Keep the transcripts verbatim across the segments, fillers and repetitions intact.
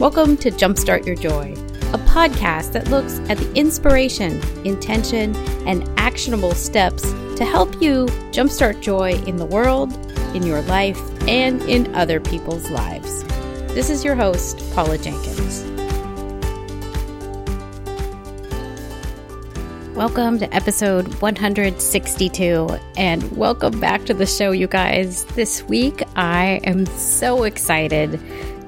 Welcome to Jumpstart Your Joy, a podcast that looks at the inspiration, intention, and actionable steps to help you jumpstart joy in the world, in your life, and in other people's lives. This is your host, Paula Jenkins. Welcome to episode one hundred sixty-two, and welcome back to the show, you guys. This week, I am so excited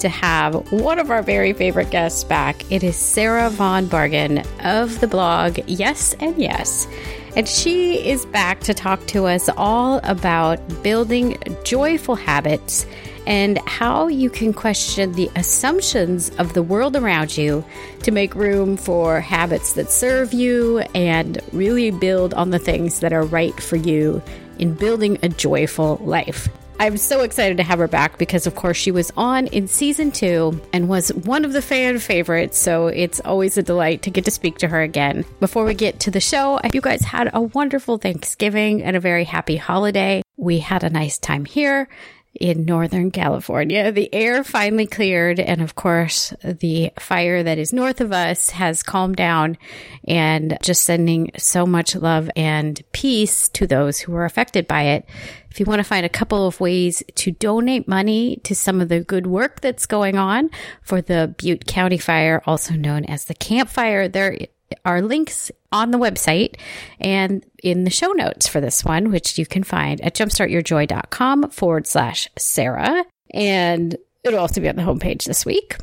to have one of our very favorite guests back. It is Sarah Von Bargen of the blog Yes and Yes, and she is back to talk to us all about building joyful habits and how you can question the assumptions of the world around you to make room for habits that serve you and really build on the things that are right for you in building a joyful life. I'm so excited to have her back because, of course, she was on in season two and was one of the fan favorites, so it's always a delight to get to speak to her again. Before we get to the show, I hope you guys had a wonderful Thanksgiving and a very happy holiday. We had a nice time here in Northern California. The air finally cleared, and of course, the fire that is north of us has calmed down, and just sending so much love and peace to those who were affected by it. If you want to find a couple of ways to donate money to some of the good work that's going on for the Butte County Fire, also known as the Campfire, there are links on the website and in the show notes for this one, which you can find at jumpstart your joy dot com forward slash Sarah. And it'll also be on the homepage this week.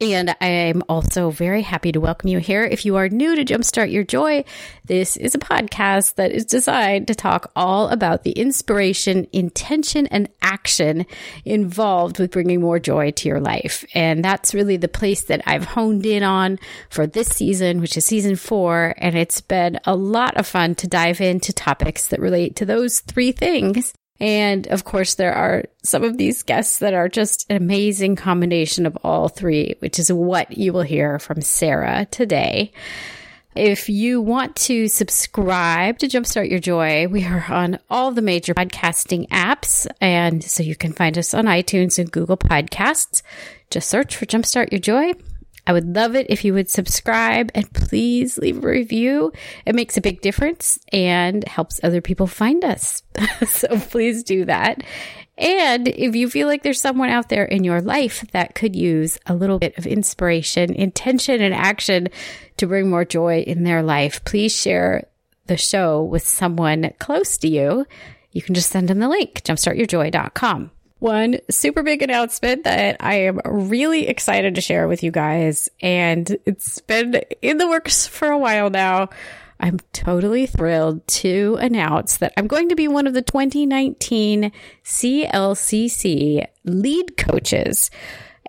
And I'm also very happy to welcome you here. If you are new to Jumpstart Your Joy, this is a podcast that is designed to talk all about the inspiration, intention, and action involved with bringing more joy to your life. And that's really the place that I've honed in on for this season, which is season four. And it's been a lot of fun to dive into topics that relate to those three things. And of course, there are some of these guests that are just an amazing combination of all three, which is what you will hear from Sarah today. If you want to subscribe to Jumpstart Your Joy, we are on all the major podcasting apps. And so you can find us on iTunes and Google Podcasts. Just search for Jumpstart Your Joy. I would love it if you would subscribe and please leave a review. It makes a big difference and helps other people find us. So please do that. And if you feel like there's someone out there in your life that could use a little bit of inspiration, intention, and action to bring more joy in their life, please share the show with someone close to you. You can just send them the link, jumpstart your joy dot com. One super big announcement that I am really excited to share with you guys, and it's been in the works for a while now. I'm totally thrilled to announce that I'm going to be one of the twenty nineteen C L C C lead coaches.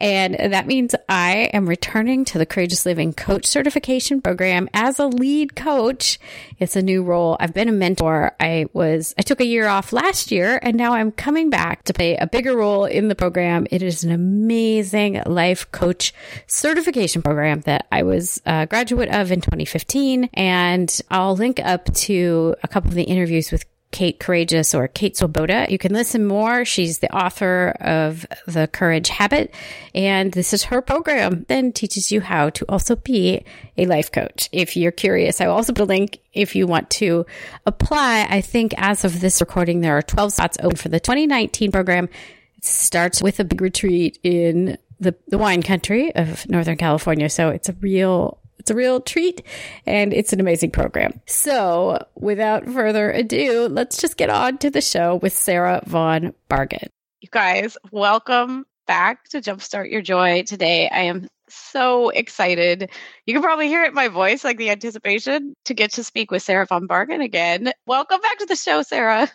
And that means I am returning to the Courageous Living Coach Certification Program as a lead coach. It's a new role. I've been a mentor. I was, I took a year off last year, and now I'm coming back to play a bigger role in the program. It is an amazing life coach certification program that I was a graduate of in twenty fifteen. And I'll link up to a couple of the interviews with Kate Courageous or Kate Swoboda. You can listen more. She's the author of The Courage Habit, and this is her program. Then teaches you how to also be a life coach. If you're curious, I will also put a link if you want to apply. I think as of this recording, there are twelve spots open for the twenty nineteen program. It starts with a big retreat in the, the wine country of Northern California. So it's a real It's a real treat, and it's an amazing program. So without further ado, let's just get on to the show with Sarah Von Bargen. You guys, welcome back to Jumpstart Your Joy today. I am so excited. You can probably hear it in my voice, like the anticipation to get to speak with Sarah Von Bargen again. Welcome back to the show, Sarah.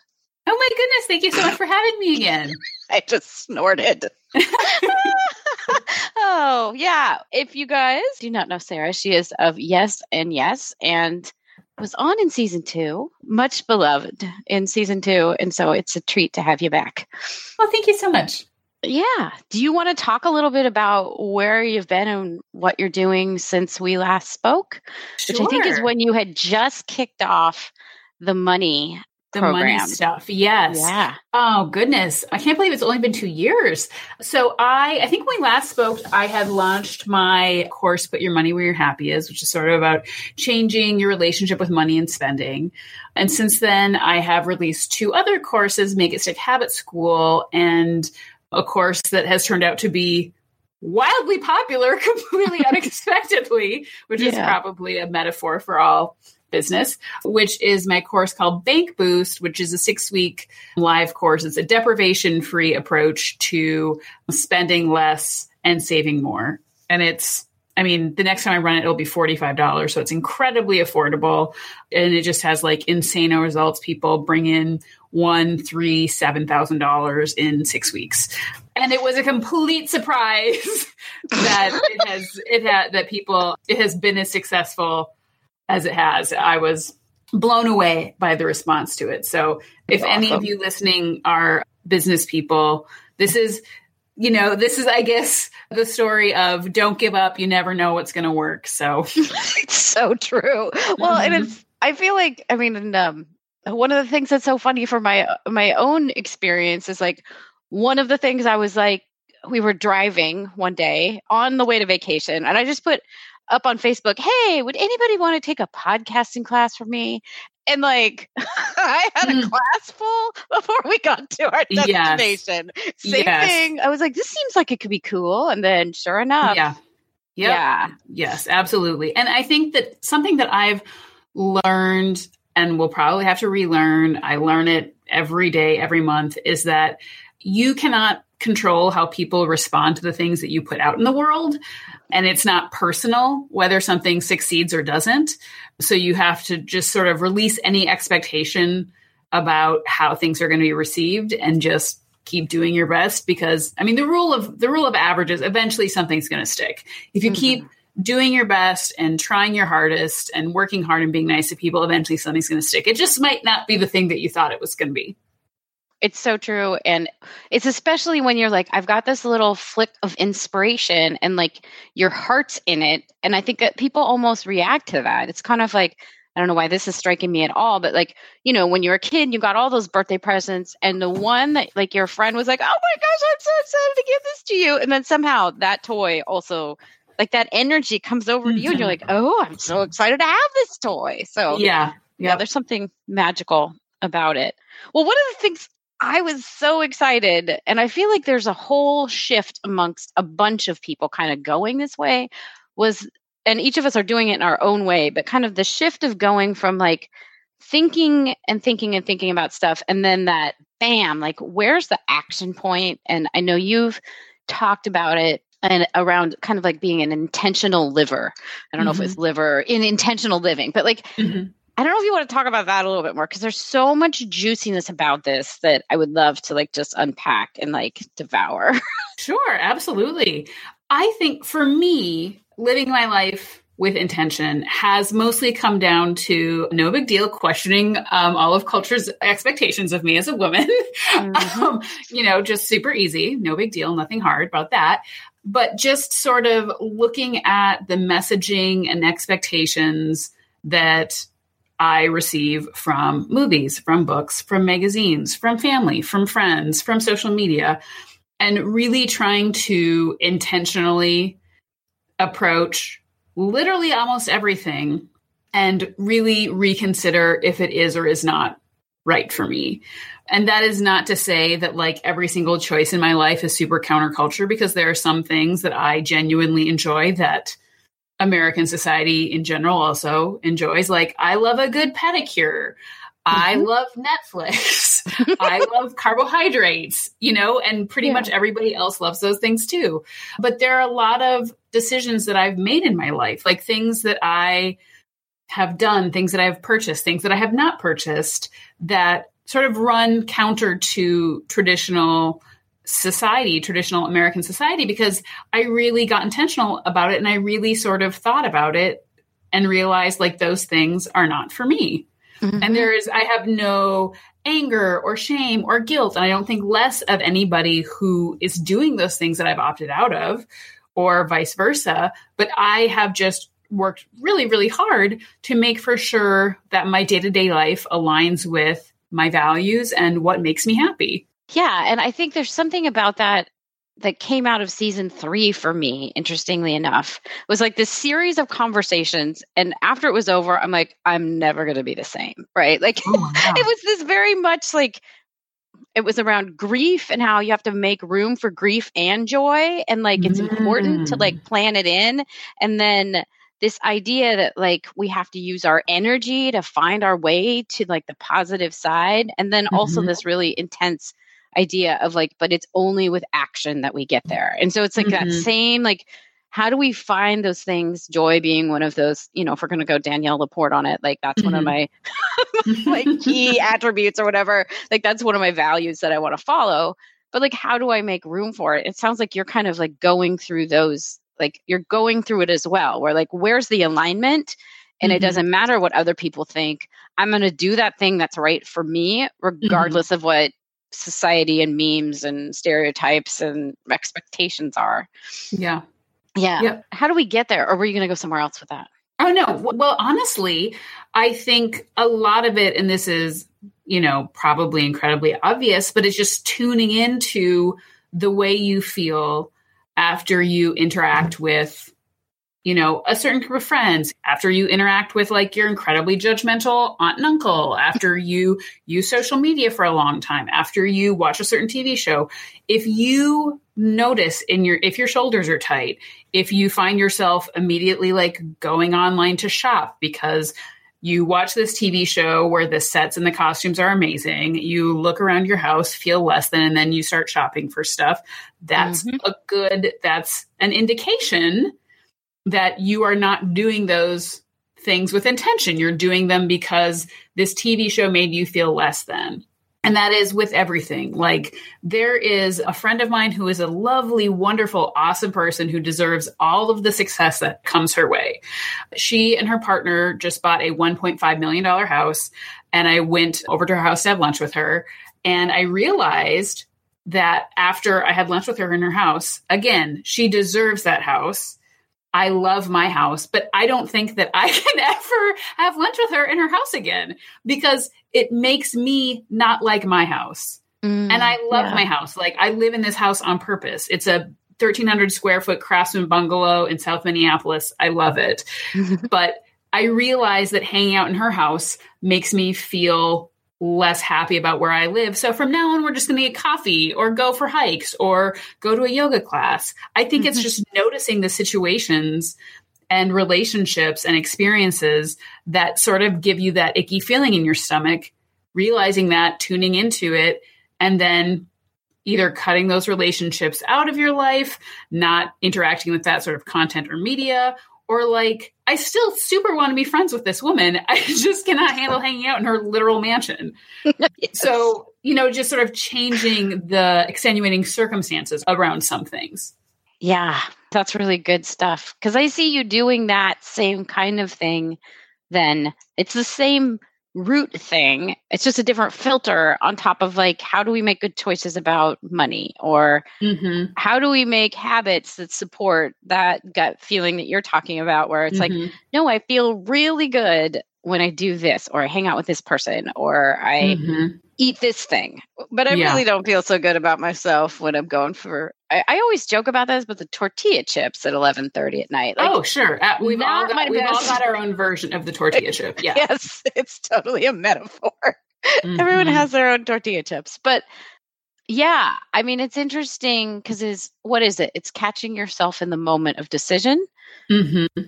Oh my goodness. Thank you so much for having me again. I just snorted. Oh, yeah. If you guys do not know Sarah, she is of Yes and Yes and was on in season two, much beloved in season two. And so it's a treat to have you back. Well, thank you so much. Yeah. Do you want to talk a little bit about where you've been and what you're doing since we last spoke? Sure. Which I think is when you had just kicked off the money The program. Money stuff. Yes. Yeah. Oh, goodness. I can't believe it's only been two years. So I, I think when we last spoke, I had launched my course, Put Your Money Where You're Happy Is, which is sort of about changing your relationship with money and spending. And since then, I have released two other courses, Make It Stick Habit School, and a course that has turned out to be wildly popular, completely unexpectedly, which yeah. is probably a metaphor for all business, which is my course called Bank Boost, which is a six-week live course. It's a deprivation-free approach to spending less and saving more. And it's, I mean, the next time I run it, it'll be forty-five dollars. So it's incredibly affordable. And it just has like insane results. People bring in one, three, seven thousand dollars in six weeks. And it was a complete surprise that it has, it had, that people, it has been as successful as it has. I was blown away by the response to it. So if That's awesome. Any of you listening are business people, this is, you know, this is, I guess, the story of don't give up. You never know what's going to work. So it's so true. Well, mm-hmm. and it's, I feel like, I mean, and, um, one of the things that's so funny for my, my own experience is like, one of the things I was like, we were driving one day on the way to vacation, and I just put up on Facebook, hey, would anybody want to take a podcasting class for me? And like, I had a class full before we got to our destination. Yes. Same yes. thing. I was like, this seems like it could be cool. And then sure enough. Yeah. Yep. Yeah. Yes, absolutely. And I think that something that I've learned and will probably have to relearn, I learn it every day, every month, is that you cannot control how people respond to the things that you put out in the world. And it's not personal whether something succeeds or doesn't. So you have to just sort of release any expectation about how things are going to be received and just keep doing your best. Because I mean, the rule of the rule of averages, eventually something's going to stick. If you mm-hmm. keep doing your best and trying your hardest and working hard and being nice to people, eventually something's going to stick. It just might not be the thing that you thought it was going to be. It's so true. And it's especially when you're like, I've got this little flick of inspiration and like your heart's in it. And I think that people almost react to that. It's kind of like, I don't know why this is striking me at all, but like, you know, when you're a kid, you got all those birthday presents, and the one that like your friend was like, oh my gosh, I'm so excited to give this to you. And then somehow that toy also, like that energy comes over mm-hmm. to you and you're like, oh, I'm so excited to have this toy. So yeah, yep. yeah, there's something magical about it. Well, one of the things I was so excited, and I feel like there's a whole shift amongst a bunch of people kind of going this way, was, and each of us are doing it in our own way, but kind of the shift of going from like thinking and thinking and thinking about stuff. And then that bam, like, where's the action point? And I know you've talked about it and around kind of like being an intentional liver. I don't mm-hmm. know if it's liver in intentional living, but like, mm-hmm. I don't know if you want to talk about that a little bit more, because there's so much juiciness about this that I would love to like just unpack and like devour. Sure, absolutely. I think for me, living my life with intention has mostly come down to no big deal questioning um, all of culture's expectations of me as a woman. Mm-hmm. um, you know, just super easy, no big deal, nothing hard about that. But just sort of looking at the messaging and expectations that I receive from movies, from books, from magazines, from family, from friends, from social media, and really trying to intentionally approach literally almost everything and really reconsider if it is or is not right for me. And that is not to say that like every single choice in my life is super counterculture, because there are some things that I genuinely enjoy that American society in general also enjoys. Like, I love a good pedicure. Mm-hmm. I love Netflix. I love carbohydrates, you know, and pretty yeah. much everybody else loves those things too. But there are a lot of decisions that I've made in my life, like things that I have done, things that I have purchased, things that I have not purchased, that sort of run counter to traditional society, traditional American society, because I really got intentional about it. And I really sort of thought about it and realized like those things are not for me. Mm-hmm. And there is, I have no anger or shame or guilt. And I don't think less of anybody who is doing those things that I've opted out of, or vice versa. But I have just worked really, really hard to make for sure that my day-to-day life aligns with my values and what makes me happy. Yeah. And I think there's something about that that came out of season three for me, interestingly enough, was like this series of conversations. And after it was over, I'm like, I'm never going to be the same, right? Like oh, wow. It was this very much like, it was around grief and how you have to make room for grief and joy. And like, it's mm. important to like plan it in. And then this idea that like, we have to use our energy to find our way to like the positive side. And then also mm-hmm. this really intense idea of like, but it's only with action that we get there. And so it's like mm-hmm. that same, like, how do we find those things? Joy being one of those, you know, if we're going to go Danielle Laporte on it, like that's mm-hmm. one of my like key attributes or whatever, like that's one of my values that I want to follow, but like, how do I make room for it? It sounds like you're kind of like going through those, like you're going through it as well, where like, where's the alignment? And mm-hmm. it doesn't matter what other people think, I'm going to do that thing that's right for me, regardless mm-hmm. of what society and memes and stereotypes and expectations are. Yeah. Yeah. Yep. How do we get there? Or were you going to go somewhere else with that? Oh, no. Well, honestly, I think a lot of it, and this is, you know, probably incredibly obvious, but it's just tuning into the way you feel after you interact with, you know, a certain group of friends, after you interact with like your incredibly judgmental aunt and uncle, after you use social media for a long time, after you watch a certain T V show, if you notice in your, if your shoulders are tight, if you find yourself immediately like going online to shop because you watch this T V show where the sets and the costumes are amazing, you look around your house, feel less than, and then you start shopping for stuff. That's mm-hmm. a good, that's an indication that you are not doing those things with intention. You're doing them because this T V show made you feel less than. And that is with everything. Like there is a friend of mine who is a lovely, wonderful, awesome person who deserves all of the success that comes her way. She and her partner just bought a one point five million dollars house. And I went over to her house to have lunch with her. And I realized that after I had lunch with her in her house, again, she deserves that house. I love my house, but I don't think that I can ever have lunch with her in her house again because it makes me not like my house. Mm, and I love yeah. my house. Like I live in this house on purpose. It's a thirteen hundred square foot Craftsman bungalow in South Minneapolis. I love it. But I realize that hanging out in her house makes me feel less happy about where I live. So from now on, we're just going to get coffee or go for hikes or go to a yoga class. I think mm-hmm. it's just noticing the situations and relationships and experiences that sort of give you that icky feeling in your stomach, realizing that, tuning into it, and then either cutting those relationships out of your life, not interacting with that sort of content or media, or like, I still super want to be friends with this woman. I just cannot handle hanging out in her literal mansion. Yes. So, you know, just sort of changing the extenuating circumstances around some things. Yeah, that's really good stuff. Because I see you doing that same kind of thing then. It's the same root thing. It's just a different filter on top of like, how do we make good choices about money? Or mm-hmm. how do we make habits that support that gut feeling that you're talking about where it's mm-hmm. like, no, I feel really good when I do this, or I hang out with this person, or I mm-hmm. eat this thing, but I yeah. really don't feel so good about myself when I'm going for, I, I always joke about this, but the tortilla chips at eleven thirty at night. Like, oh, sure. Uh, we've all got, we've all got our own version of the tortilla chip. Yeah. Yes. It's totally a metaphor. Mm-hmm. Everyone has their own tortilla chips, but yeah, I mean, it's interesting because is what is it? It's catching yourself in the moment of decision. Mm-hmm.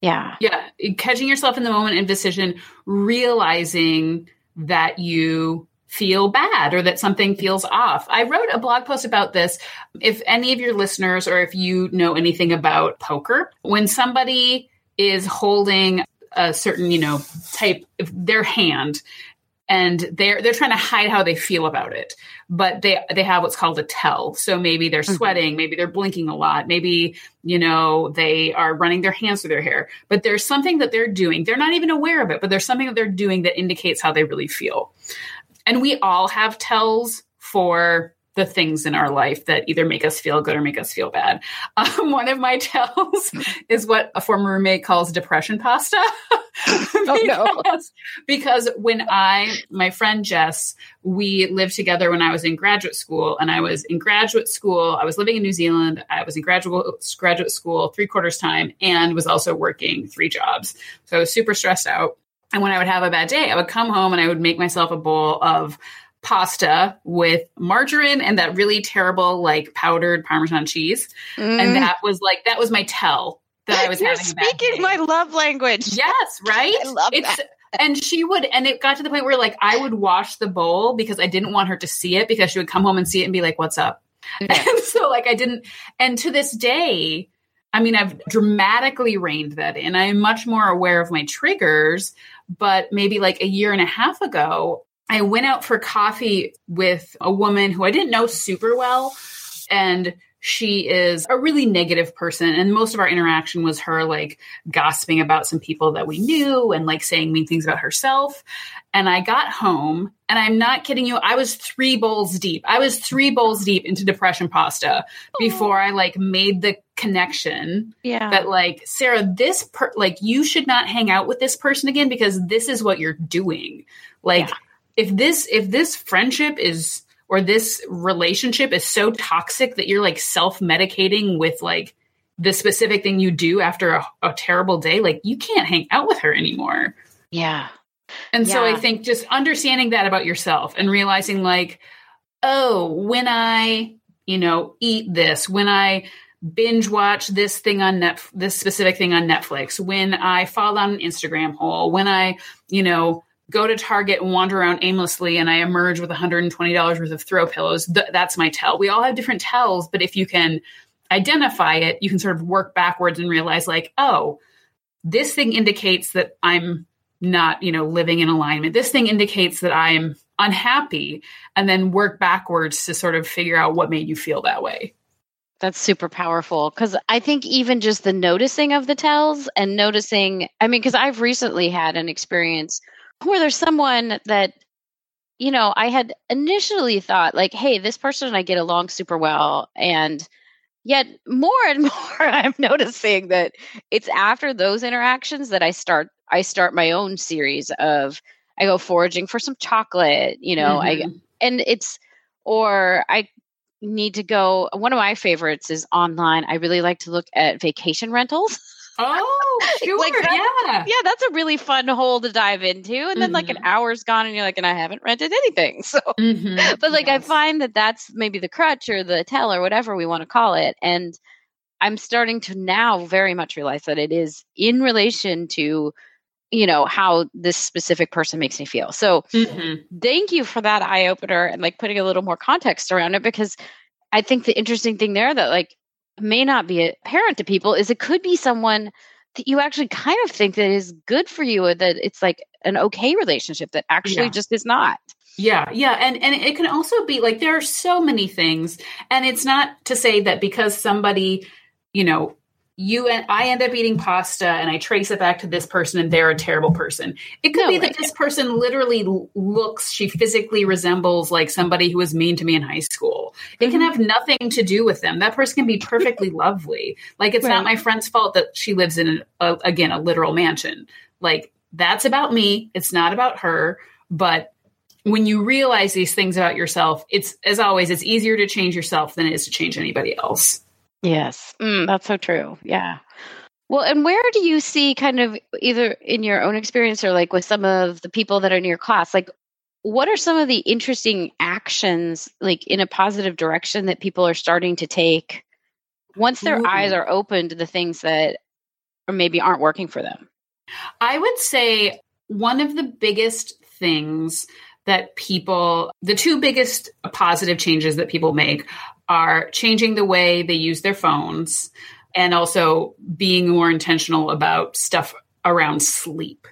Yeah. Yeah. Catching yourself in the moment of decision, realizing that you feel bad or that something feels off. I wrote a blog post about this. If any of your listeners, or if you know anything about poker, when somebody is holding a certain, you know, type of their hand and they're, they're trying to hide how they feel about it, but they, they have what's called a tell. So maybe they're sweating, mm-hmm. maybe they're blinking a lot, maybe, you know, they are running their hands through their hair, but there's something that they're doing. They're not even aware of it, but there's something that they're doing that indicates how they really feel. And we all have tells for the things in our life that either make us feel good or make us feel bad. Um, one of my tells is what a former roommate calls depression pasta. because, oh, no. because when I, my friend Jess, we lived together when I was in graduate school and I was in graduate school. I was living in New Zealand. I was in graduate graduate school three quarters time and was also working three jobs. So I was super stressed out. And when I would have a bad day, I would come home and I would make myself a bowl of pasta with margarine and that really terrible, like powdered Parmesan cheese. Mm. And that was like, that was my tell that I was You're having a bad day. Speaking my love language. Yes. Right. I love it's, that. And she would, and it got to the point where like, I would wash the bowl because I didn't want her to see it because she would come home and see it and be like, what's up? Yeah. And so like, I didn't, and to this day, I mean, I've dramatically reined that in. I'm much more aware of my triggers, but maybe like a year and a half ago, I went out for coffee with a woman who I didn't know super well, and she is a really negative person. And most of our interaction was her like gossiping about some people that we knew and like saying mean things about herself. And I got home, and I'm not kidding you, I was three bowls deep. I was three bowls deep into depression pasta before I like made the connection yeah. that like, Sarah, this per- like you should not hang out with this person again because this is what you're doing. Like yeah. if this if this friendship is or this relationship is so toxic that you're like self-medicating with like the specific thing you do after a, a terrible day, like you can't hang out with her anymore. Yeah. And yeah. so I think just understanding that about yourself and realizing like, oh, when I, you know, eat this, when I binge watch this thing on net, this specific thing on Netflix, when I fall down an Instagram hole, when I, you know, go to Target and wander around aimlessly and I emerge with one hundred twenty dollars worth of throw pillows, th- that's my tell. We all have different tells, but if you can identify it, you can sort of work backwards and realize like, oh, this thing indicates that I'm not, you know, living in alignment. This thing indicates that I'm unhappy, and then work backwards to sort of figure out what made you feel that way. That's super powerful. Cause I think even just the noticing of the tells and noticing, I mean, cause I've recently had an experience where there's someone that, you know, I had initially thought like, hey, this person and I get along super well. And yet more and more, I'm noticing that it's after those interactions that I start I start my own series of, I go foraging for some chocolate, you know, mm-hmm. I, and it's, or I need to go, one of my favorites is online. I really like to look at vacation rentals. Oh, sure. like yeah. Yeah. That's a really fun hole to dive into. And then mm-hmm. like an hour's gone and you're like, and I haven't rented anything. So, mm-hmm. but like, yes. I find that that's maybe the crutch or the tell or whatever we want to call it. And I'm starting to now very much realize that it is in relation to, you know, how this specific person makes me feel. So mm-hmm. thank you for that eye opener and like putting a little more context around it, because I think the interesting thing there that like may not be apparent to people is it could be someone that you actually kind of think that is good for you or that it's like an okay relationship that actually yeah. just is not. Yeah. Yeah. And, and it can also be like, there are so many things, and it's not to say that because somebody, you know, you and I end up eating pasta and I trace it back to this person and they're a terrible person. It could no, be that right. this person literally looks, she physically resembles like somebody who was mean to me in high school. It mm-hmm. can have nothing to do with them. That person can be perfectly lovely. Like it's right. not my friend's fault that she lives in, a, again, a literal mansion. Like that's about me. It's not about her. But when you realize these things about yourself, it's, as always, it's easier to change yourself than it is to change anybody else. Yes. Mm, that's so true. Yeah. Well, and where do you see kind of either in your own experience or like with some of the people that are in your class, like what are some of the interesting actions like in a positive direction that people are starting to take once their Ooh. Eyes are open to the things that or maybe aren't working for them? I would say one of the biggest things that people, the two biggest positive changes that people make are changing the way they use their phones and also being more intentional about stuff around sleep.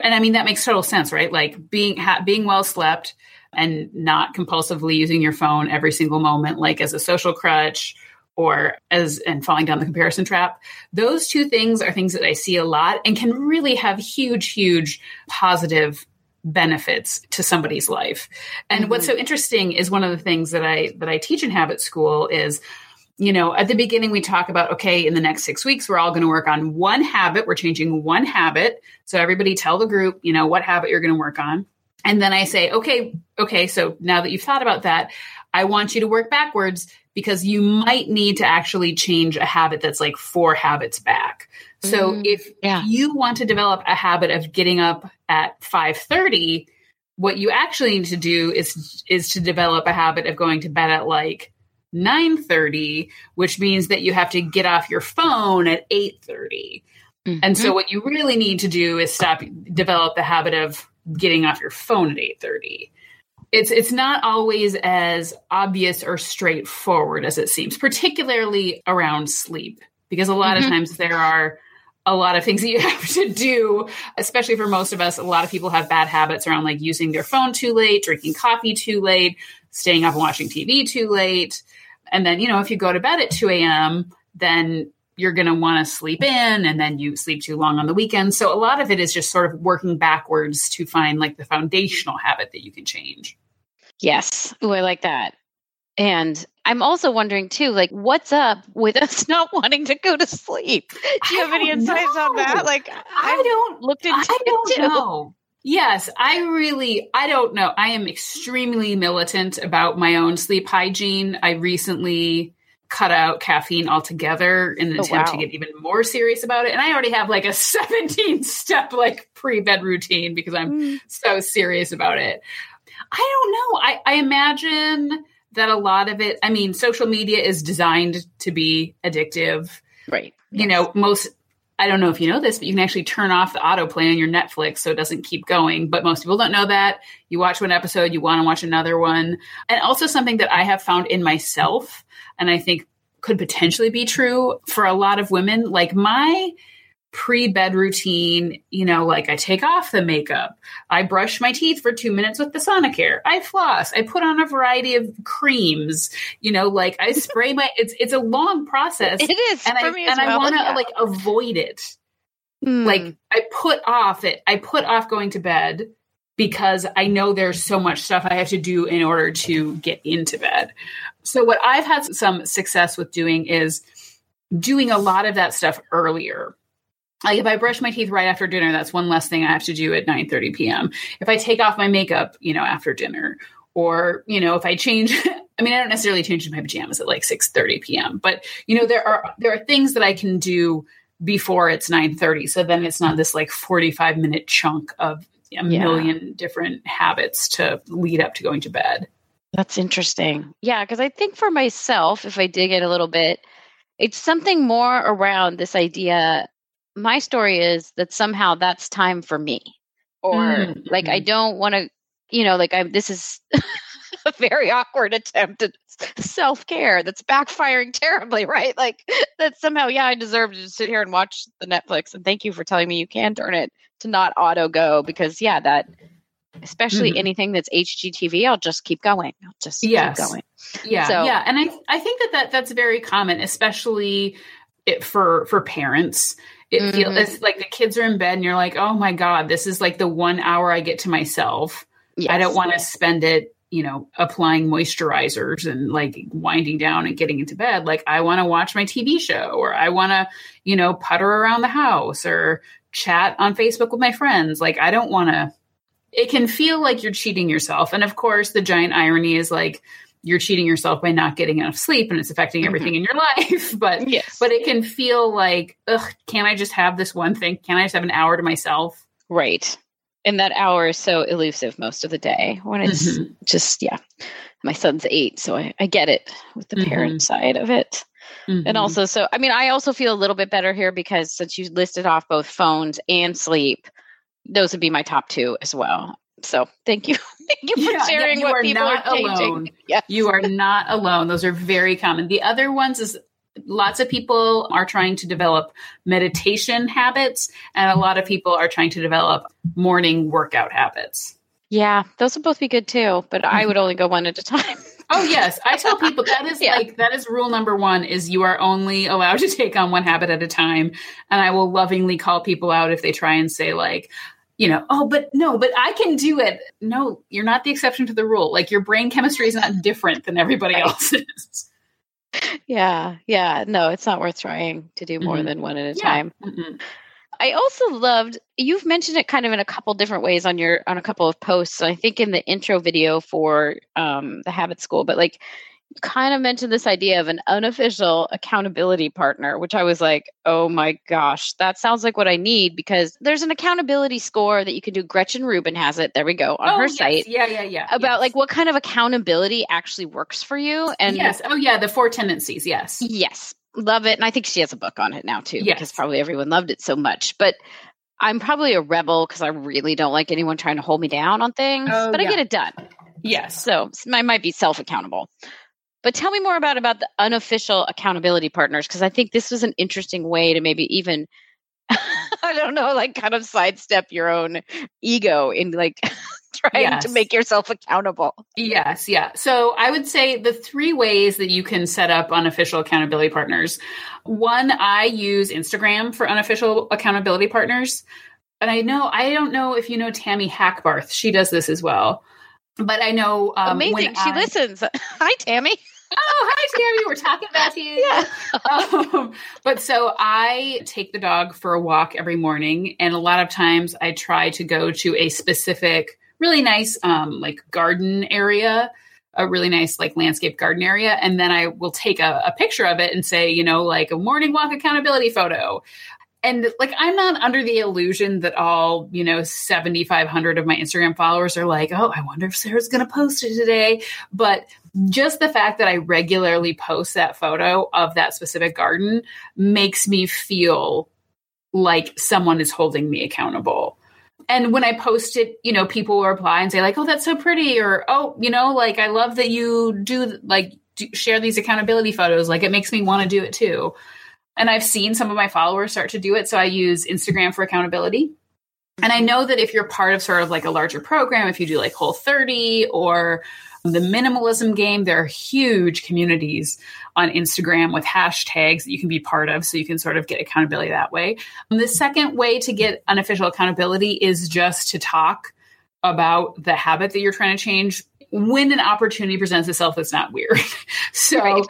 And I mean, that makes total sense, right? Like being, ha- being well slept and not compulsively using your phone every single moment, like as a social crutch or as, and falling down the comparison trap. Those two things are things that I see a lot and can really have huge, huge positive benefits to somebody's life. And mm-hmm. what's so interesting is one of the things that I that I teach in habit school is, you know, at the beginning, we talk about, okay, in the next six weeks, we're all going to work on one habit. We're changing one habit. So everybody tell the group, you know, what habit you're going to work on. And then I say, okay, okay, so now that you've thought about that, I want you to work backwards because you might need to actually change a habit that's like four habits back. So mm, if yeah. you want to develop a habit of getting up at five thirty, what you actually need to do is is to develop a habit of going to bed at like nine thirty, which means that you have to get off your phone at eight thirty. Mm-hmm. And so what you really need to do is stop, develop the habit of getting off your phone at eight thirty. It's it's not always as obvious or straightforward as it seems, particularly around sleep, because a lot mm-hmm. of times there are a lot of things that you have to do, especially for most of us. A lot of people have bad habits around like using their phone too late, drinking coffee too late, staying up and watching T V too late. And then, you know, if you go to bed at two a.m., then you're going to want to sleep in, and then you sleep too long on the weekend. So a lot of it is just sort of working backwards to find like the foundational habit that you can change. Yes. Oh, I like that. And I'm also wondering too, like, what's up with us not wanting to go to sleep? Do you have any insights know. on that? Like, I don't looked into I don't it know. Yes, I really, I don't know. I am extremely militant about my own sleep hygiene. I recently cut out caffeine altogether in an oh, attempt wow. to get even more serious about it. And I already have like a seventeen step, like pre-bed routine because I'm mm. so serious about it. I don't know. I, I imagine that a lot of it, I mean, social media is designed to be addictive, right? You yes. know, most, I don't know if you know this, but you can actually turn off the autoplay on your Netflix so it doesn't keep going. But most people don't know that. You watch one episode, you want to watch another one. And also something that I have found in myself, and I think could potentially be true for a lot of women, like my pre-bed routine, you know, like I take off the makeup, I brush my teeth for two minutes with the Sonicare, I floss, I put on a variety of creams, you know, like I spray my, it's it's a long process. It is. And for I, me as and well, I want to yeah. like avoid it. Mm. Like I put off it. I put off going to bed because I know there's so much stuff I have to do in order to get into bed. So what I've had some success with doing is doing a lot of that stuff earlier. Like if I brush my teeth right after dinner, that's one less thing I have to do at nine thirty p.m. If I take off my makeup, you know, after dinner, or, you know, if I change, I mean, I don't necessarily change my pajamas at like six thirty p.m., but you know, there are, there are things that I can do before it's nine thirty. So then it's not this like forty-five minute chunk of a yeah. million different habits to lead up to going to bed. That's interesting. Yeah. Cause I think for myself, if I dig it a little bit, it's something more around this idea. My story is that somehow that's time for me, or mm-hmm. like, I don't want to, you know, like I'm, this is a very awkward attempt at self-care that's backfiring terribly, right? Like that somehow, yeah, I deserve to just sit here and watch the Netflix, and thank you for telling me you can turn it to not auto go, because yeah, that, especially mm-hmm. anything that's H G T V, I'll just keep going. I'll just yes. keep going. Yeah. So, yeah. And I, I think that, that that's very common, especially it, for, for parents. It feels mm-hmm. like the kids are in bed and you're like, oh my God, this is like the one hour I get to myself. Yes. I don't want to spend it, you know, applying moisturizers and like winding down and getting into bed. Like I want to watch my T V show, or I want to, you know, putter around the house or chat on Facebook with my friends. Like I don't want to, it can feel like you're cheating yourself. And of course the giant irony is like, you're cheating yourself by not getting enough sleep, and it's affecting everything mm-hmm. in your life. But, yes. but it can feel like, ugh, can't I just have this one thing? Can't I just have an hour to myself? Right. And that hour is so elusive most of the day when it's mm-hmm. just, yeah, my son's eight. So I, I get it with the mm-hmm. parent side of it. Mm-hmm. And also, so, I mean, I also feel a little bit better here because since you listed off both phones and sleep, those would be my top two as well. So thank you. Thank you for yeah, sharing yeah, you what are people not are changing. Alone. Yes. You are not alone. Those are very common. The other ones is lots of people are trying to develop meditation habits, and a lot of people are trying to develop morning workout habits. Yeah, those would both be good too, but mm-hmm. I would only go one at a time. Oh, yes. I tell people that is yeah. like, that is rule number one is you are only allowed to take on one habit at a time. And I will lovingly call people out if they try and say like, you know, oh, but no, but I can do it. No, you're not the exception to the rule. Like your brain chemistry is not different than everybody right. else's. Yeah. Yeah. No, it's not worth trying to do more mm-hmm. than one at a yeah. time. Mm-hmm. I also loved, you've mentioned it kind of in a couple different ways on your, on a couple of posts. I think in the intro video for um, the Habit School, but like you kind of mentioned this idea of an unofficial accountability partner, which I was like, oh my gosh, that sounds like what I need, because there's an accountability score that you can do. Gretchen Rubin has it. There we go. On oh, her yes. site. Yeah, yeah, yeah. About yes. like what kind of accountability actually works for you. And yes. Oh yeah. The four tendencies. Yes. Yes. Love it. And I think she has a book on it now too, yes. because probably everyone loved it so much. But I'm probably a rebel because I really don't like anyone trying to hold me down on things, oh, but yeah. I get it done. Yes. So I might be self-accountable. But tell me more about, about the unofficial accountability partners, because I think this was an interesting way to maybe even, I don't know, like kind of sidestep your own ego in like trying yes. to make yourself accountable. Yes. Yeah. So I would say the three ways that you can set up unofficial accountability partners. One, I use Instagram for unofficial accountability partners. And I know, I don't know if you know Tammy Hackbarth. She does this as well. But I know um, amazing. She I, listens. Hi, Tammy. Oh, hi, Tammy. We're talking about you. Yeah. Um, but so I take the dog for a walk every morning. And a lot of times I try to go to a specific, really nice, um, like garden area, a really nice, like landscape garden area. And then I will take a, a picture of it and say, you know, like a morning walk accountability photo. And like, I'm not under the illusion that all, you know, seventy-five hundred of my Instagram followers are like, oh, I wonder if Sarah's going to post it today. But just the fact that I regularly post that photo of that specific garden makes me feel like someone is holding me accountable. And when I post it, you know, people will reply and say like, oh, that's so pretty. Or, oh, you know, like, I love that you do like do, share these accountability photos. Like it makes me want to do it too. And I've seen some of my followers start to do it. So I use Instagram for accountability. And I know that if you're part of sort of like a larger program, if you do like Whole thirty or the minimalism game, there are huge communities on Instagram with hashtags that you can be part of. So you can sort of get accountability that way. And the second way to get unofficial accountability is just to talk about the habit that you're trying to change when an opportunity presents itself that's not weird. So... Right.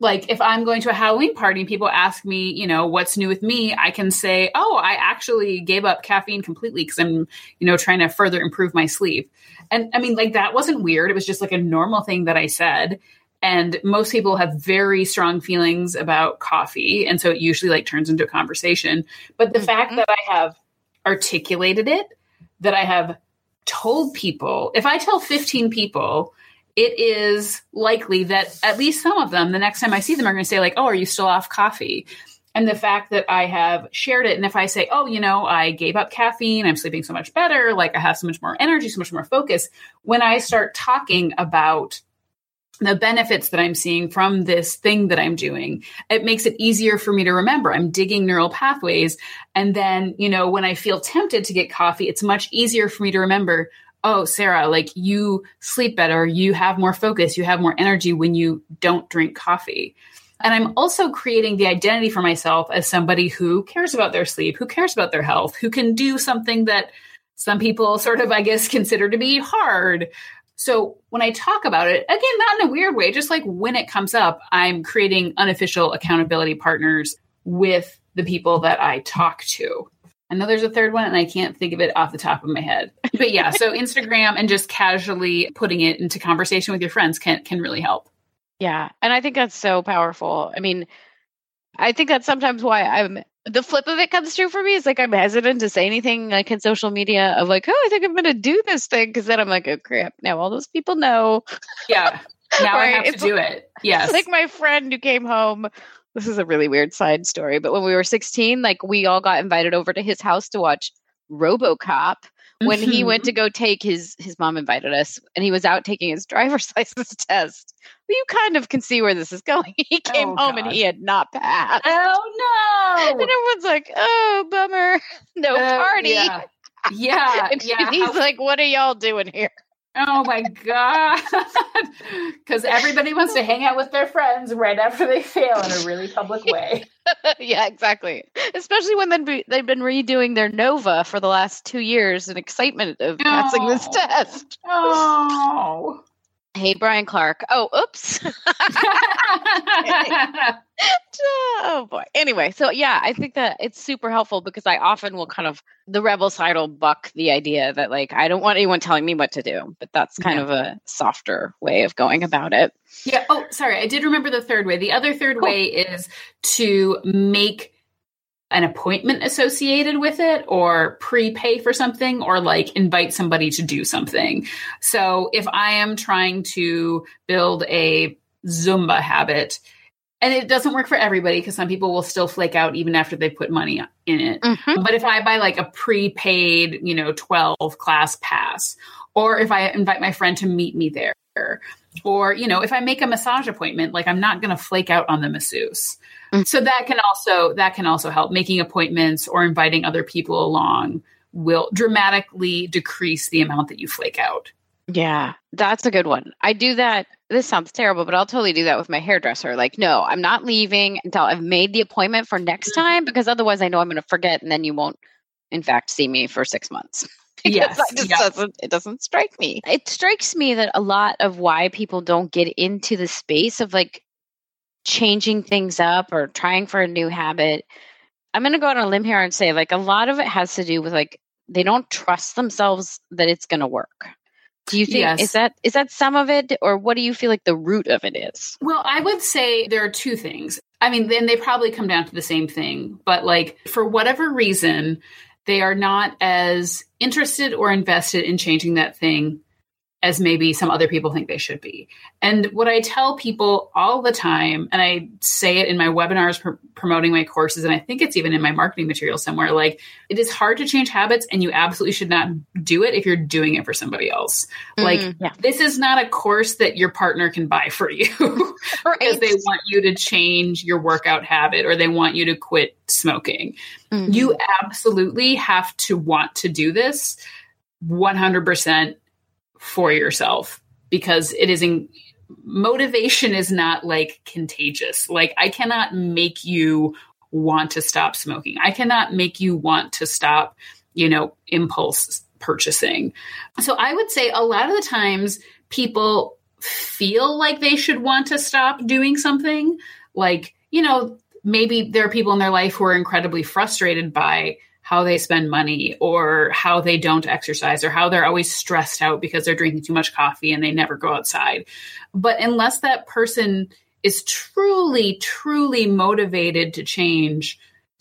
Like if I'm going to a Halloween party and people ask me, you know, what's new with me, I can say, oh, I actually gave up caffeine completely because I'm, you know, trying to further improve my sleep. And I mean, like that wasn't weird. It was just like a normal thing that I said. And most people have very strong feelings about coffee. And so it usually like turns into a conversation. But the mm-hmm. fact that I have articulated it, that I have told people, if I tell fifteen people, it is likely that at least some of them, the next time I see them, are going to say like, oh, are you still off coffee? And the fact that I have shared it. And if I say, oh, you know, I gave up caffeine, I'm sleeping so much better. Like I have so much more energy, so much more focus. When I start talking about the benefits that I'm seeing from this thing that I'm doing, it makes it easier for me to remember. I'm digging neural pathways. And then, you know, when I feel tempted to get coffee, it's much easier for me to remember, oh, Sarah, like you sleep better, you have more focus, you have more energy when you don't drink coffee. And I'm also creating the identity for myself as somebody who cares about their sleep, who cares about their health, who can do something that some people sort of, I guess, consider to be hard. So when I talk about it, again, not in a weird way, just like when it comes up, I'm creating unofficial accountability partners with the people that I talk to. I know there's a third one and I can't think of it off the top of my head, but yeah. So Instagram and just casually putting it into conversation with your friends can, can really help. Yeah. And I think that's so powerful. I mean, I think that's sometimes why I'm, the flip of it comes true for me. It's like, I'm hesitant to say anything like in social media of like, oh, I think I'm going to do this thing. Cause then I'm like, oh crap. Now all those people know. Yeah. Now right? I have to it's do like, it. Yes. It's like my friend who came home. This is a really weird side story, but when we were sixteen, like we all got invited over to his house to watch RoboCop when mm-hmm. he went to go take his, his mom invited us and he was out taking his driver's license test. Well, you kind of can see where this is going. He came oh, home God. and he had not passed. Oh no. And everyone's like, oh, bummer. No uh, party. Yeah. yeah, and yeah. He's How- like, what are y'all doing here? Oh my God. Because everybody wants to hang out with their friends right after they fail in a really public way. Yeah, exactly. Especially when they've been redoing their NOVA for the last two years in excitement of no. passing this test. Oh. Hey, Brian Clark. Oh, oops. Oh boy. Anyway, so yeah, I think that it's super helpful because I often will kind of the rebel side will buck the idea that like, I don't want anyone telling me what to do, but that's kind yeah. of a softer way of going about it. Yeah. Oh, sorry. I did remember the third way. The other third cool. way is to make an appointment associated with it or prepay for something or like invite somebody to do something. So if I am trying to build a Zumba habit, and it doesn't work for everybody because some people will still flake out even after they put money in it. Mm-hmm. But if I buy like a prepaid, you know, twelve class pass, or if I invite my friend to meet me there, or, you know, if I make a massage appointment, like I'm not going to flake out on the masseuse. Mm-hmm. So that can also, that can also help. Making appointments or inviting other people along will dramatically decrease the amount that you flake out. Yeah, that's a good one. I do that. This sounds terrible, but I'll totally do that with my hairdresser. Like, no, I'm not leaving until I've made the appointment for next time, because otherwise I know I'm going to forget. And then you won't, in fact, see me for six months. Yes. It just yes. doesn't, it doesn't strike me. It strikes me that a lot of why people don't get into the space of like changing things up or trying for a new habit. I'm going to go out on a limb here and say like a lot of it has to do with like, they don't trust themselves that it's going to work. Do you think, yes. is that is that some of it, or what do you feel like the root of it is? Well, I would say there are two things. I mean, then they probably come down to the same thing, but like for whatever reason, they are not as interested or invested in changing that thing as maybe some other people think they should be. And what I tell people all the time, and I say it in my webinars pr- promoting my courses, and I think it's even in my marketing material somewhere, like it is hard to change habits and you absolutely should not do it if you're doing it for somebody else. Mm-hmm. Like yeah. this is not a course that your partner can buy for you right. because they want you to change your workout habit or they want you to quit smoking. Mm-hmm. You absolutely have to want to do this one hundred percent for yourself, because it is in motivation is not like contagious. Like I cannot make you want to stop smoking. I cannot make you want to stop, you know, impulse purchasing. So I would say a lot of the times people feel like they should want to stop doing something. Like, you know, maybe there are people in their life who are incredibly frustrated by how they spend money or how they don't exercise or how they're always stressed out because they're drinking too much coffee and they never go outside. But unless that person is truly, truly motivated to change,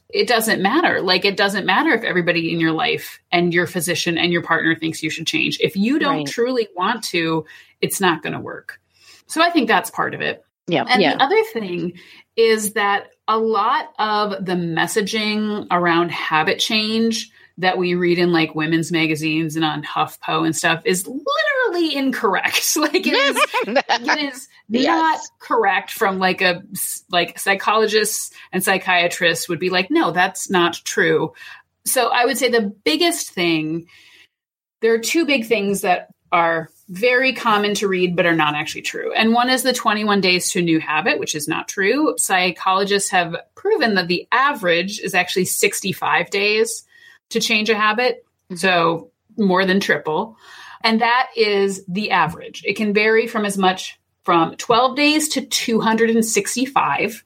it doesn't matter. Like it doesn't matter if everybody in your life and your physician and your partner thinks you should change. If you don't right. truly want to, it's not going to work. So I think that's part of it. Yeah. And yeah. the other thing is that a lot of the messaging around habit change that we read in like women's magazines and on HuffPo and stuff is literally incorrect. Like it is, it is yes. not correct from like a, like psychologists and psychiatrists would be like, no, that's not true. So I would say the biggest thing, there are two big things that are very common to read, but are not actually true. And one is the twenty-one days to a new habit, which is not true. Psychologists have proven that the average is actually sixty-five days to change a habit. So more than triple. And that is the average. It can vary from as much from twelve days to two hundred sixty-five.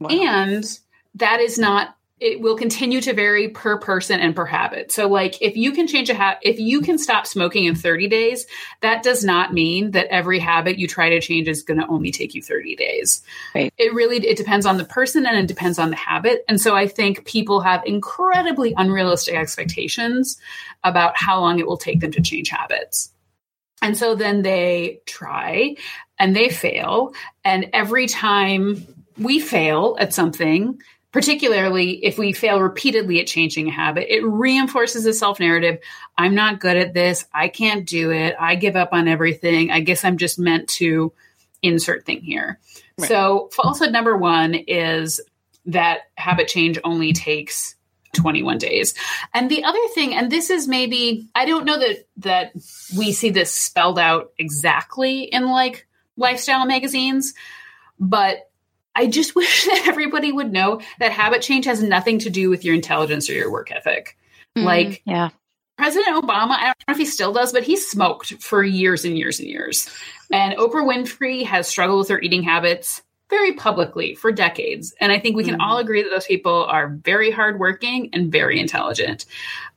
Wow. And that is not, it will continue to vary per person and per habit. So like if you can change a habit, if you can stop smoking in thirty days, that does not mean that every habit you try to change is going to only take you thirty days. Right. It really, it depends on the person and it depends on the habit. And so I think people have incredibly unrealistic expectations about how long it will take them to change habits. And so then they try and they fail. And every time we fail at something, particularly if we fail repeatedly at changing a habit, it reinforces the self-narrative. I'm not good at this. I can't do it. I give up on everything. I guess I'm just meant to insert thing here. Right. So falsehood number one is that habit change only takes twenty-one days. And the other thing, and this is maybe, I don't know that that we see this spelled out exactly in like lifestyle magazines, but I just wish that everybody would know that habit change has nothing to do with your intelligence or your work ethic. Mm, like, yeah. President Obama, I don't know if he still does, but he smoked for years and years and years. And Oprah Winfrey has struggled with her eating habits very publicly for decades. And I think we can mm. all agree that those people are very hardworking and very intelligent.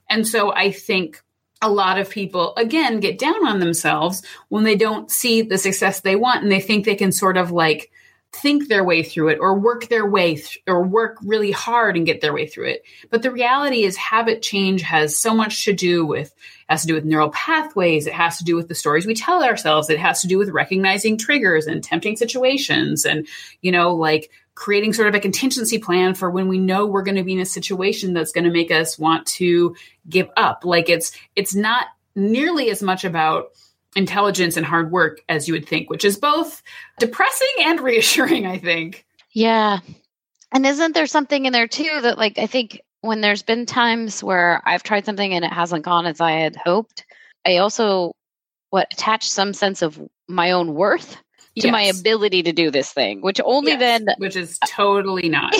And so I think a lot of people, again, get down on themselves when they don't see the success they want. And they think they can sort of like think their way through it or work their way th- or work really hard and get their way through it. But the reality is habit change has so much to do with, it has to do with neural pathways. It has to do with the stories we tell ourselves. It has to do with recognizing triggers and tempting situations and, you know, like creating sort of a contingency plan for when we know we're going to be in a situation that's going to make us want to give up. Like it's, it's not nearly as much about intelligence and hard work as you would think, which is both depressing and reassuring, I think. Yeah. And isn't there something in there too that like, I think when there's been times where I've tried something and it hasn't gone as I had hoped, I also what attach some sense of my own worth to yes. my ability to do this thing, which only yes, then... Which is totally not.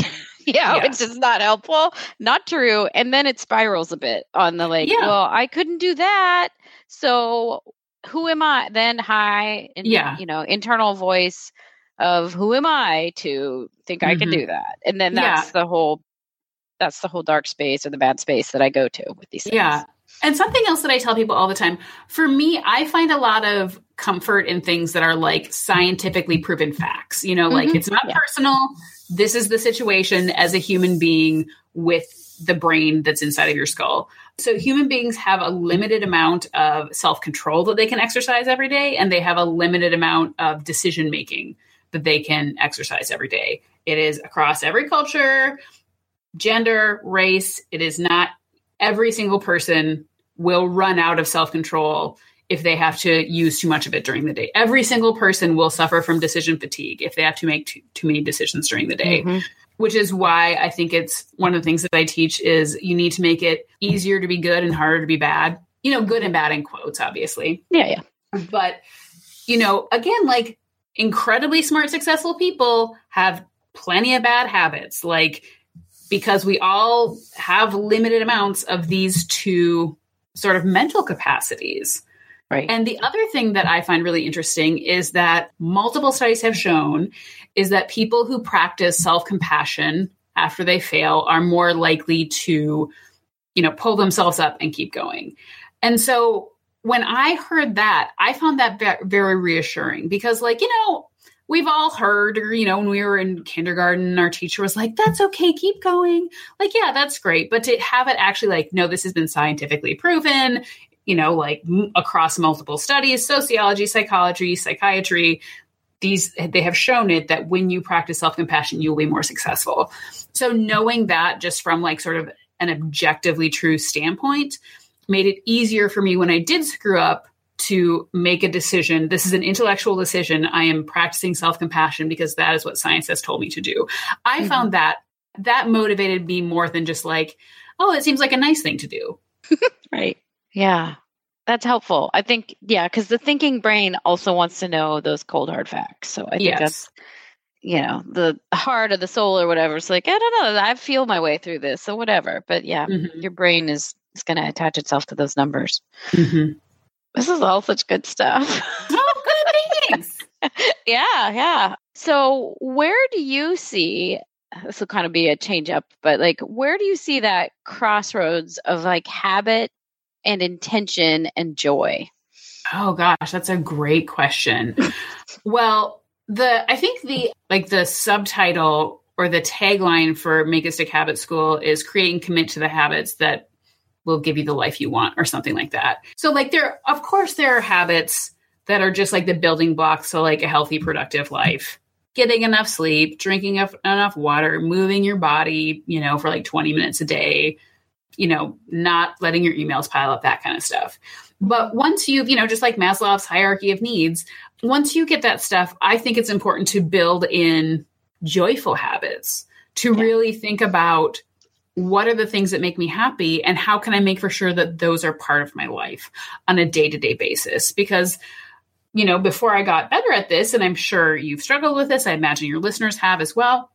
yeah, yeah, it's just not helpful, not true. And then it spirals a bit on the like, yeah. well, I couldn't do that. So... Who am I then? High, in, yeah. you know, internal voice of who am I to think mm-hmm. I can do that? And then that's yeah. the whole, that's the whole dark space or the bad space that I go to with these things. Yeah. And something else that I tell people all the time, for me, I find a lot of comfort in things that are like scientifically proven facts, you know, like mm-hmm. it's not yeah. personal. This is the situation as a human being with the brain that's inside of your skull. So human beings have a limited amount of self-control that they can exercise every day, and they have a limited amount of decision-making that they can exercise every day. It is across every culture, gender, race. It is not every single person will run out of self-control if they have to use too much of it during the day. Every single person will suffer from decision fatigue if they have to make too, too many decisions during the day. Mm-hmm. Which is why I think it's one of the things that I teach is you need to make it easier to be good and harder to be bad, you know, good and bad in quotes, obviously. Yeah. yeah. But, you know, again, like incredibly smart, successful people have plenty of bad habits, like, because we all have limited amounts of these two sort of mental capacities. Right. And the other thing that I find really interesting is that multiple studies have shown is that people who practice self-compassion after they fail are more likely to, you know, pull themselves up and keep going. And so when I heard that, I found that very reassuring because, like, you know, we've all heard, or, you know, when we were in kindergarten, our teacher was like, that's okay, keep going. Like, yeah, that's great. But to have it actually like, no, this has been scientifically proven, you know, like m- across multiple studies, sociology, psychology, psychiatry, these, they have shown it that when you practice self-compassion, you'll be more successful. So knowing that just from like sort of an objectively true standpoint made it easier for me when I did screw up to make a decision. This is an intellectual decision. I am practicing self-compassion because that is what science has told me to do. I mm-hmm. found that that motivated me more than just like, oh, it seems like a nice thing to do. Right. Yeah, that's helpful. I think, yeah, because the thinking brain also wants to know those cold, hard facts. So I think yes. that's, you know, the heart or the soul or whatever. It's like, I don't know, I feel my way through this or whatever. But yeah, mm-hmm. your brain is, is going to attach itself to those numbers. Mm-hmm. This is all such good stuff. Oh, good things. yeah, yeah. So where do you see, this will kind of be a change up, but like, where do you see that crossroads of like habit and intention and joy? Oh gosh, that's a great question. Well, the, I think the, like the subtitle or the tagline for Make It Stick Habit School is create and commit to the habits that will give you the life you want or something like that. So like there, of course there are habits that are just like the building blocks to like a healthy, productive life, getting enough sleep, drinking enough water, moving your body, you know, for like twenty minutes a day, you know, not letting your emails pile up, that kind of stuff. But once you've, you know, just like Maslow's hierarchy of needs, once you get that stuff, I think it's important to build in joyful habits, to yeah. really think about what are the things that make me happy, and how can I make for sure that those are part of my life on a day-to-day basis? Because, you know, before I got better at this, and I'm sure you've struggled with this, I imagine your listeners have as well.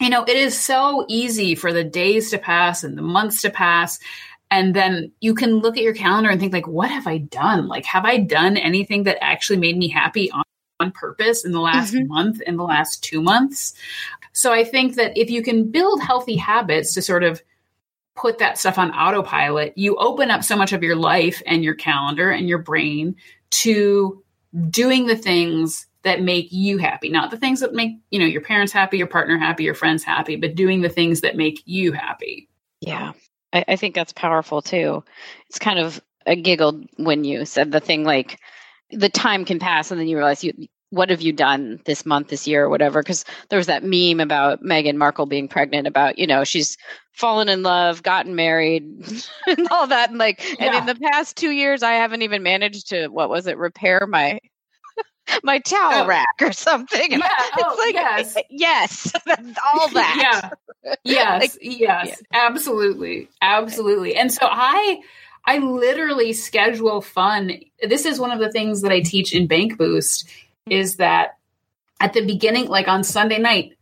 You know, it is so easy for the days to pass and the months to pass. And then you can look at your calendar and think like, what have I done? Like, have I done anything that actually made me happy on, on purpose in the last mm-hmm. month, in the last two months? So I think that if you can build healthy habits to sort of put that stuff on autopilot, you open up so much of your life and your calendar and your brain to doing the things that make you happy, not the things that make, you know, your parents happy, your partner happy, your friends happy, but doing the things that make you happy. Yeah. I, I think that's powerful too. It's kind of, I giggled when you said the thing, like the time can pass and then you realize you, what have you done this month, this year, or whatever? Because there was that meme about Meghan Markle being pregnant about, you know, she's fallen in love, gotten married, and all that. And like, yeah. and in the past two years, I haven't even managed to, what was it, repair my my towel oh. rack or something. Yeah. It's oh, like, yes, yes all that. Yeah. Yes, like, yes, yeah. absolutely. Absolutely. Okay. And so I, I literally schedule fun. This is one of the things that I teach in Bank Boost is that at the beginning, like on Sunday night,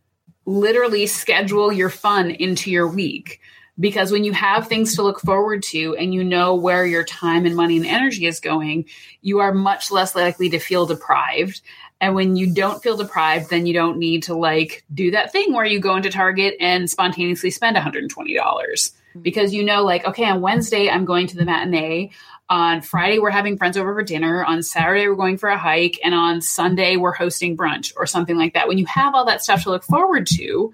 literally schedule your fun into your week. Because when you have things to look forward to and you know where your time and money and energy is going, you are much less likely to feel deprived. And when you don't feel deprived, then you don't need to like do that thing where you go into Target and spontaneously spend one hundred twenty dollars because you know, like, okay, on Wednesday, I'm going to the matinee. On Friday, we're having friends over for dinner. On Saturday, we're going for a hike. And on Sunday, we're hosting brunch or something like that. When you have all that stuff to look forward to,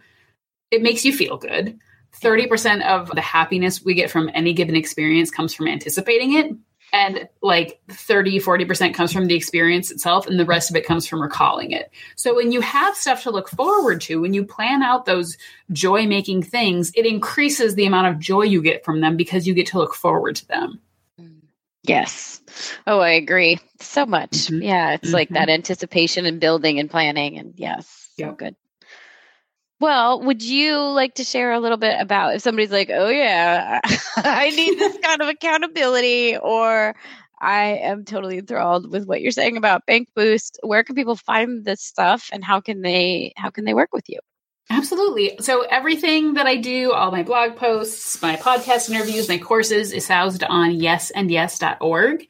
it makes you feel good. thirty percent of the happiness we get from any given experience comes from anticipating it. And like thirty, forty percent comes from the experience itself. And the rest of it comes from recalling it. So when you have stuff to look forward to, when you plan out those joy making things, it increases the amount of joy you get from them because you get to look forward to them. Yes. Oh, I agree so much. Mm-hmm. Yeah. It's mm-hmm. like that anticipation and building and planning. And yes, yep. so good. Well, would you like to share a little bit about if somebody's like, oh, yeah, I need this kind of accountability, or I am totally enthralled with what you're saying about Bank Boost. Where can people find this stuff and how can they how can they work with you? Absolutely. So everything that I do, all my blog posts, my podcast interviews, my courses is housed on yes and yes dot org.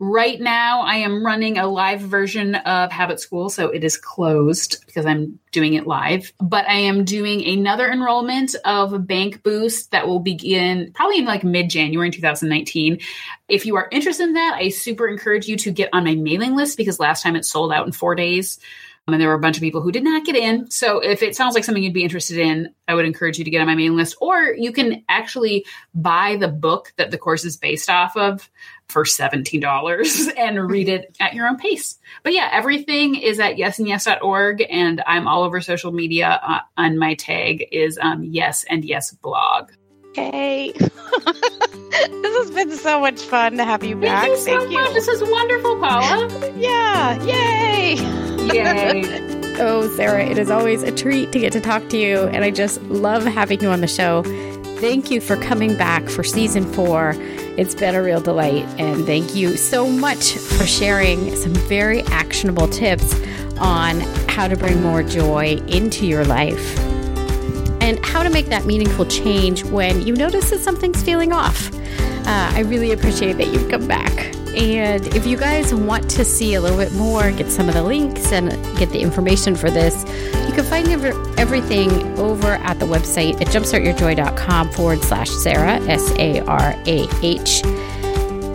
Right now, I am running a live version of Habit School, so it is closed because I'm doing it live. But I am doing another enrollment of Bank Boost that will begin probably in like mid-January two thousand nineteen. If you are interested in that, I super encourage you to get on my mailing list because last time it sold out in four days. And there were a bunch of people who did not get in. So if it sounds like something you'd be interested in, I would encourage you to get on my mailing list. Or you can actually buy the book that the course is based off of for seventeen dollars and read it at your own pace. But yeah, everything is at yes and yes dot org. And I'm all over social media. Uh, on my tag is um, Yes and Yes blog. Hey, this has been so much fun to have you back. Thank you so Thank you. much. This is wonderful, Paula. Yeah. Yay. Yay. Oh, Sarah, it is always a treat to get to talk to you. And I just love having you on the show. Thank you for coming back for season four. It's been a real delight. And thank you so much for sharing some very actionable tips on how to bring more joy into your life and how to make that meaningful change when you notice that something's feeling off. Uh, I really appreciate that you've come back. And if you guys want to see a little bit more, get some of the links and get the information for this, you can find everything over at the website at jumpstart your joy dot com forward slash Sarah, S A R A H.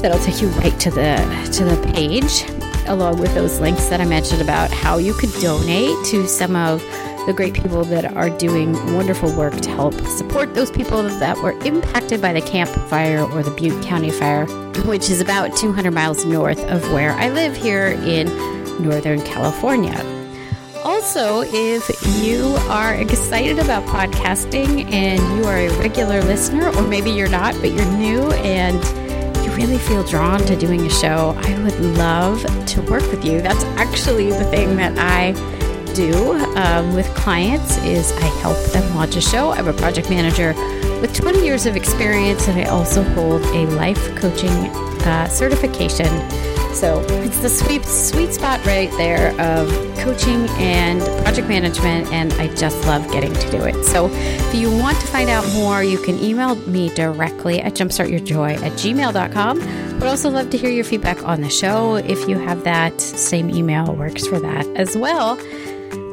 That'll take you right to the to the page, along with those links that I mentioned about how you could donate to some of the great people that are doing wonderful work to help support those people that were impacted by the Campfire or the Butte County Fire, which is about two hundred miles north of where I live here in Northern California. Also, if you are excited about podcasting and you are a regular listener, or maybe you're not, but you're new and you really feel drawn to doing a show, I would love to work with you. That's actually the thing that I do um, with clients is I help them launch a show. I'm a project manager with twenty years of experience, and I also hold a life coaching uh, certification. So it's the sweet, sweet spot right there of coaching and project management, and I just love getting to do it. So if you want to find out more, you can email me directly at jumpstart your joy at gmail dot com. I'd also love to hear your feedback on the show. If you have that, same email works for that as well.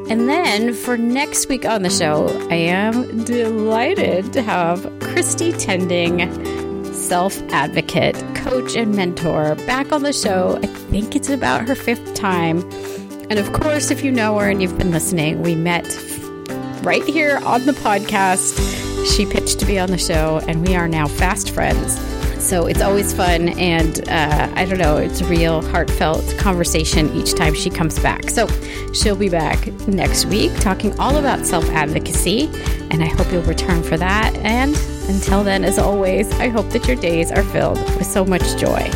And then for next week on the show, I am delighted to have Christy Tending, self-advocate, coach, and mentor, back on the show. I think it's about her fifth time. And of course, if you know her and you've been listening, we met right here on the podcast. She pitched to be on the show, and we are now fast friends. So it's always fun, and uh, I don't know, it's a real heartfelt conversation each time she comes back. So she'll be back next week talking all about self-advocacy, and I hope you'll return for that. And until then, as always, I hope that your days are filled with so much joy.